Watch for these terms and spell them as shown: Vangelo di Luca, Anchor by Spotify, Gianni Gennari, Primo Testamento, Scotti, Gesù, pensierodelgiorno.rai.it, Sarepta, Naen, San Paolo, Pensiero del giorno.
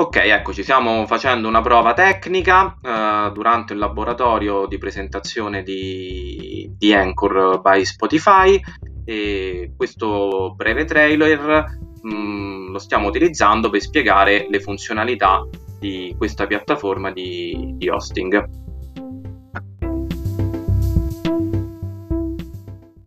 Ok, eccoci, stiamo facendo una prova tecnica durante il laboratorio di presentazione di Anchor by Spotify, e questo breve trailer lo stiamo utilizzando per spiegare le funzionalità di questa piattaforma di hosting.